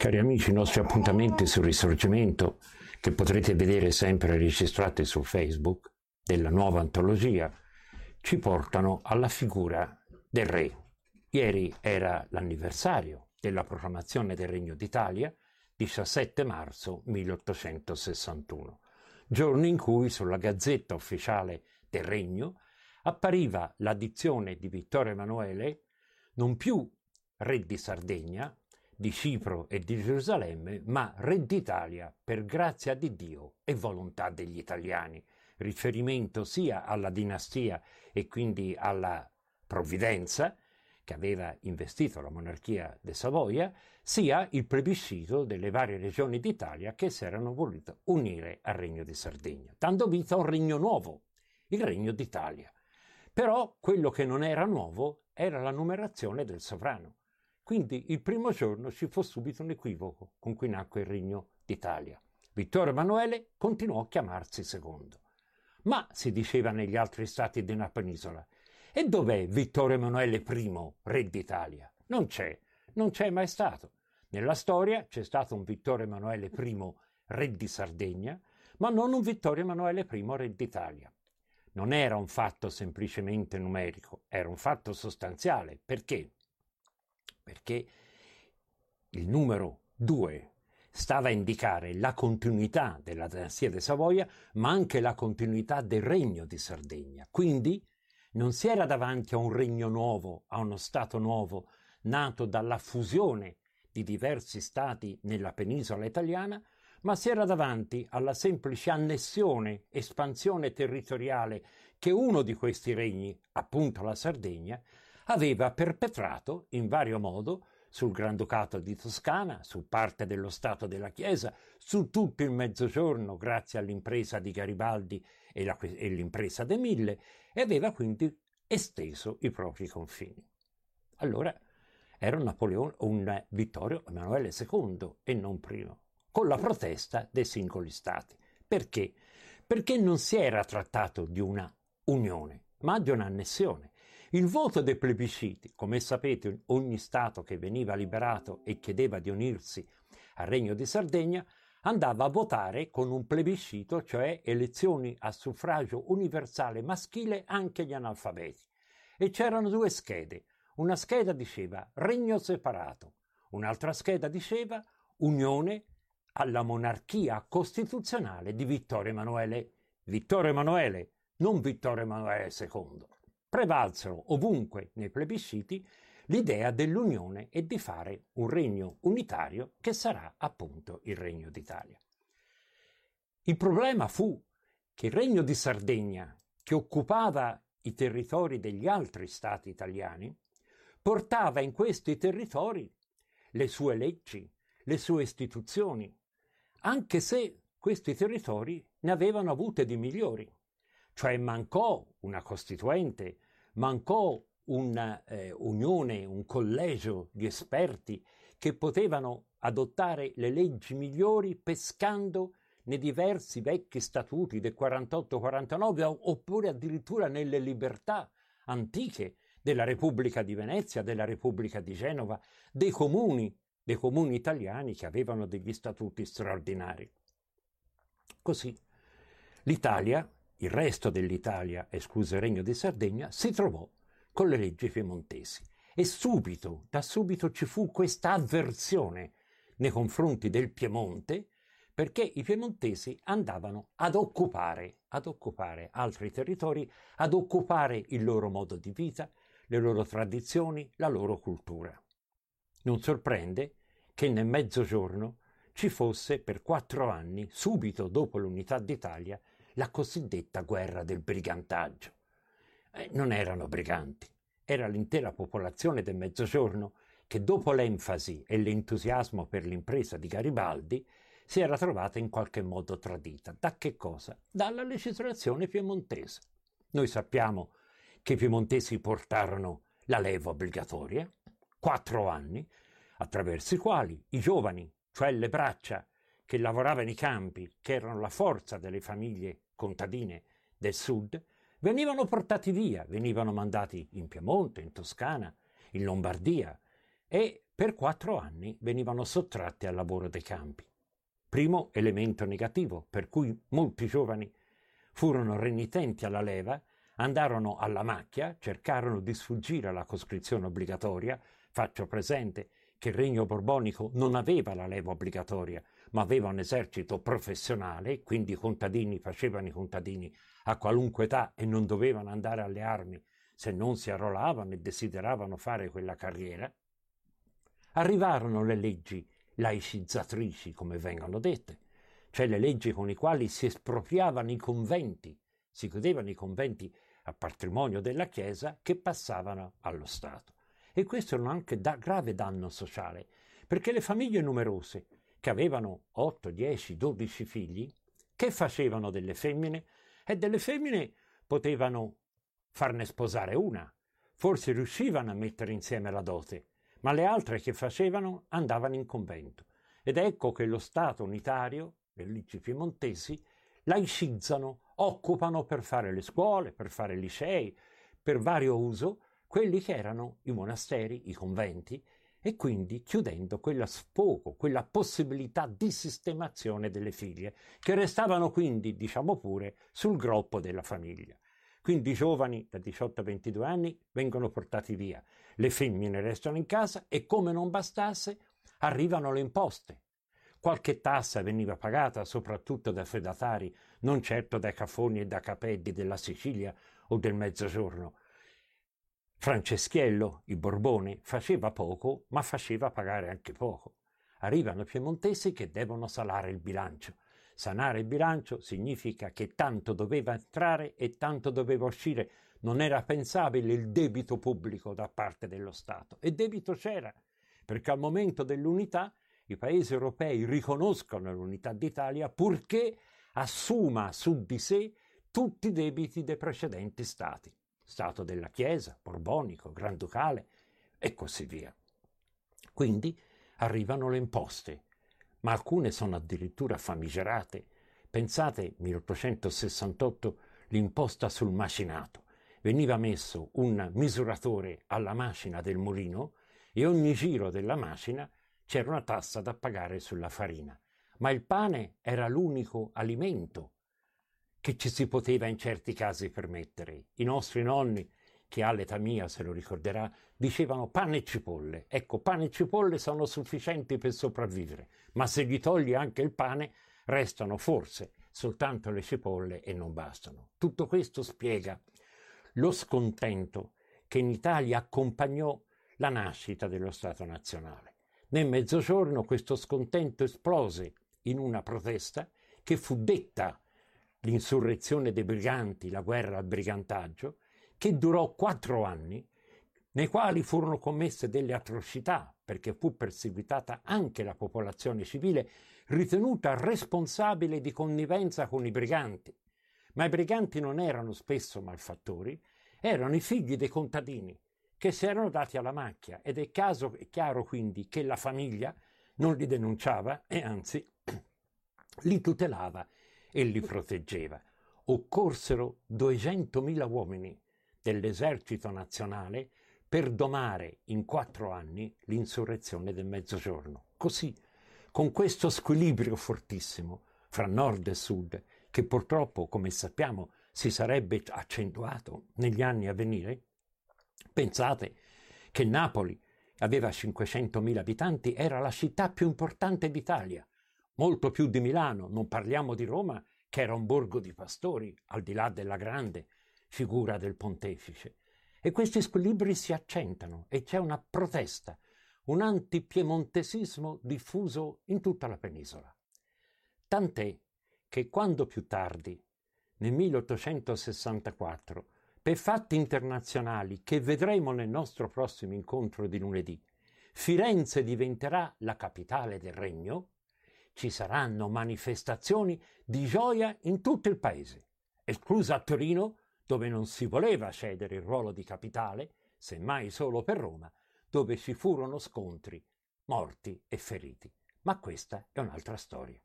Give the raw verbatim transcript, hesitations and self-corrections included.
Cari amici, i nostri appuntamenti sul risorgimento, che potrete vedere sempre registrati su Facebook, della nuova antologia, ci portano alla figura del re. Ieri era l'anniversario della proclamazione del Regno d'Italia, diciassette marzo milleottocentosessantuno, giorno in cui sulla Gazzetta Ufficiale del Regno appariva la dizione di Vittorio Emanuele, non più re di Sardegna, di Cipro e di Gerusalemme, ma re d'Italia per grazia di Dio e volontà degli italiani, riferimento sia alla dinastia e quindi alla provvidenza che aveva investito la monarchia di Savoia, sia il plebiscito delle varie regioni d'Italia che si erano volute unire al Regno di Sardegna, dando vita a un regno nuovo, il Regno d'Italia. Però quello che non era nuovo era la numerazione del sovrano. Quindi il primo giorno ci fu subito un equivoco con cui nacque il Regno d'Italia. Vittorio Emanuele continuò a chiamarsi secondo. Ma si diceva negli altri stati della penisola: e dov'è Vittorio Emanuele I, re d'Italia? Non c'è, non c'è mai stato. Nella storia c'è stato un Vittorio Emanuele I, re di Sardegna, ma non un Vittorio Emanuele I, re d'Italia. Non era un fatto semplicemente numerico, era un fatto sostanziale. Perché? Perché il numero due stava a indicare la continuità della dinastia di Savoia, ma anche la continuità del Regno di Sardegna. Quindi non si era davanti a un regno nuovo, a uno stato nuovo, nato dalla fusione di diversi stati nella penisola italiana, ma si era davanti alla semplice annessione, espansione territoriale che uno di questi regni, appunto la Sardegna, aveva perpetrato in vario modo sul Granducato di Toscana, su parte dello Stato della Chiesa, su tutto il Mezzogiorno grazie all'impresa di Garibaldi e, la, e l'impresa dei Mille, e aveva quindi esteso i propri confini. Allora era un, Napoleone, un Vittorio Emanuele secondo e non primo, con la protesta dei singoli Stati. Perché? Perché non si era trattato di una unione, ma di un'annessione. Il voto dei plebisciti, come sapete, ogni Stato che veniva liberato e chiedeva di unirsi al Regno di Sardegna andava a votare con un plebiscito, cioè elezioni a suffragio universale maschile anche agli analfabeti. E c'erano due schede. Una scheda diceva regno separato, un'altra scheda diceva unione alla monarchia costituzionale di Vittorio Emanuele. Vittorio Emanuele, non Vittorio Emanuele secondo. Prevalsero ovunque nei plebisciti l'idea dell'unione e di fare un regno unitario che sarà appunto il Regno d'Italia. Il problema fu che il Regno di Sardegna, che occupava i territori degli altri stati italiani, portava in questi territori le sue leggi, le sue istituzioni, anche se questi territori ne avevano avute di migliori. Cioè mancò una costituente, mancò un'unione, eh, un collegio di esperti che potevano adottare le leggi migliori pescando nei diversi vecchi statuti del quarantotto quarantanove oppure addirittura nelle libertà antiche della Repubblica di Venezia, della Repubblica di Genova, dei comuni, dei comuni italiani che avevano degli statuti straordinari. Così l'Italia... Il resto dell'Italia, escluso il Regno di Sardegna, si trovò con le leggi piemontesi e subito, da subito ci fu questa avversione nei confronti del Piemonte, perché i piemontesi andavano ad occupare, ad occupare altri territori, ad occupare il loro modo di vita, le loro tradizioni, la loro cultura. Non sorprende che nel Mezzogiorno ci fosse per quattro anni, subito dopo l'Unità d'Italia, la cosiddetta guerra del brigantaggio. Eh, non erano briganti, era l'intera popolazione del Mezzogiorno che dopo l'enfasi e l'entusiasmo per l'impresa di Garibaldi si era trovata in qualche modo tradita. Da che cosa? Dalla legislazione piemontese. Noi sappiamo che i piemontesi portarono la leva obbligatoria, quattro anni, attraverso i quali i giovani, cioè le braccia, che lavorava nei campi, che erano la forza delle famiglie contadine del sud, venivano portati via, venivano mandati in Piemonte, in Toscana, in Lombardia e per quattro anni venivano sottratte al lavoro dei campi. Primo elemento negativo per cui molti giovani furono renitenti alla leva, andarono alla macchia, cercarono di sfuggire alla coscrizione obbligatoria. Faccio presente che il Regno Borbonico non aveva la leva obbligatoria, ma aveva un esercito professionale, quindi i contadini facevano i contadini a qualunque età e non dovevano andare alle armi se non si arruolavano e desideravano fare quella carriera. Arrivarono le leggi laicizzatrici, come vengono dette, cioè le leggi con le quali si espropriavano i conventi, si chiudevano i conventi a patrimonio della Chiesa che passavano allo Stato. E questo era anche da grave danno sociale, perché le famiglie numerose che avevano otto, dieci, dodici figli, che facevano delle femmine, e delle femmine potevano farne sposare una, forse riuscivano a mettere insieme la dote, ma le altre che facevano andavano in convento. Ed ecco che lo Stato unitario, le leggi piemontesi, laicizzano, occupano per fare le scuole, per fare i licei, per vario uso, quelli che erano i monasteri, i conventi, e quindi chiudendo quella sfogo, quella possibilità di sistemazione delle figlie, che restavano quindi, diciamo pure, sul groppo della famiglia. Quindi i giovani da diciotto a ventidue anni vengono portati via, le femmine restano in casa e, come non bastasse, arrivano le imposte. Qualche tassa veniva pagata soprattutto dai feudatari, non certo dai cafoni e da capelli della Sicilia o del Mezzogiorno. Franceschiello, il Borbone, faceva poco, ma faceva pagare anche poco. Arrivano i piemontesi che devono salare il bilancio. Sanare il bilancio significa che tanto doveva entrare e tanto doveva uscire. Non era pensabile il debito pubblico da parte dello Stato. E debito c'era, perché al momento dell'unità i paesi europei riconoscono l'unità d'Italia purché assuma su di sé tutti i debiti dei precedenti stati. Stato della Chiesa, Borbonico, Granducale e così via. Quindi arrivano le imposte, ma alcune sono addirittura famigerate. Pensate, milleottocentosessantotto, l'imposta sul macinato. Veniva messo un misuratore alla macina del mulino e ogni giro della macina c'era una tassa da pagare sulla farina. Ma il pane era l'unico alimento che ci si poteva in certi casi permettere. I nostri nonni, che all'età mia se lo ricorderà, dicevano pane e cipolle. Ecco, pane e cipolle sono sufficienti per sopravvivere, ma se gli togli anche il pane, restano forse soltanto le cipolle e non bastano. Tutto questo spiega lo scontento che in Italia accompagnò la nascita dello Stato nazionale. Nel Mezzogiorno questo scontento esplose in una protesta che fu detta l'insurrezione dei briganti, la guerra al brigantaggio, che durò quattro anni, nei quali furono commesse delle atrocità, perché fu perseguitata anche la popolazione civile, ritenuta responsabile di connivenza con i briganti. Ma i briganti non erano spesso malfattori, erano i figli dei contadini, che si erano dati alla macchia, ed è caso è chiaro quindi che la famiglia non li denunciava e anzi li tutelava e li proteggeva. Occorsero duecentomila uomini dell'esercito nazionale per domare in quattro anni l'insurrezione del Mezzogiorno. Così, con questo squilibrio fortissimo fra nord e sud, che purtroppo, come sappiamo, si sarebbe accentuato negli anni a venire, pensate che Napoli aveva cinquecentomila abitanti, era la città più importante d'Italia, molto più di Milano, non parliamo di Roma, che era un borgo di pastori, al di là della grande figura del pontefice. E questi squilibri si accentano e c'è una protesta, un antipiemontesismo diffuso in tutta la penisola. Tant'è che quando più tardi, nel milleottocentosessantaquattro, per fatti internazionali che vedremo nel nostro prossimo incontro di lunedì, Firenze diventerà la capitale del Regno, ci saranno manifestazioni di gioia in tutto il paese, esclusa a Torino, dove non si voleva cedere il ruolo di capitale, semmai solo per Roma, dove ci furono scontri, morti e feriti. Ma questa è un'altra storia.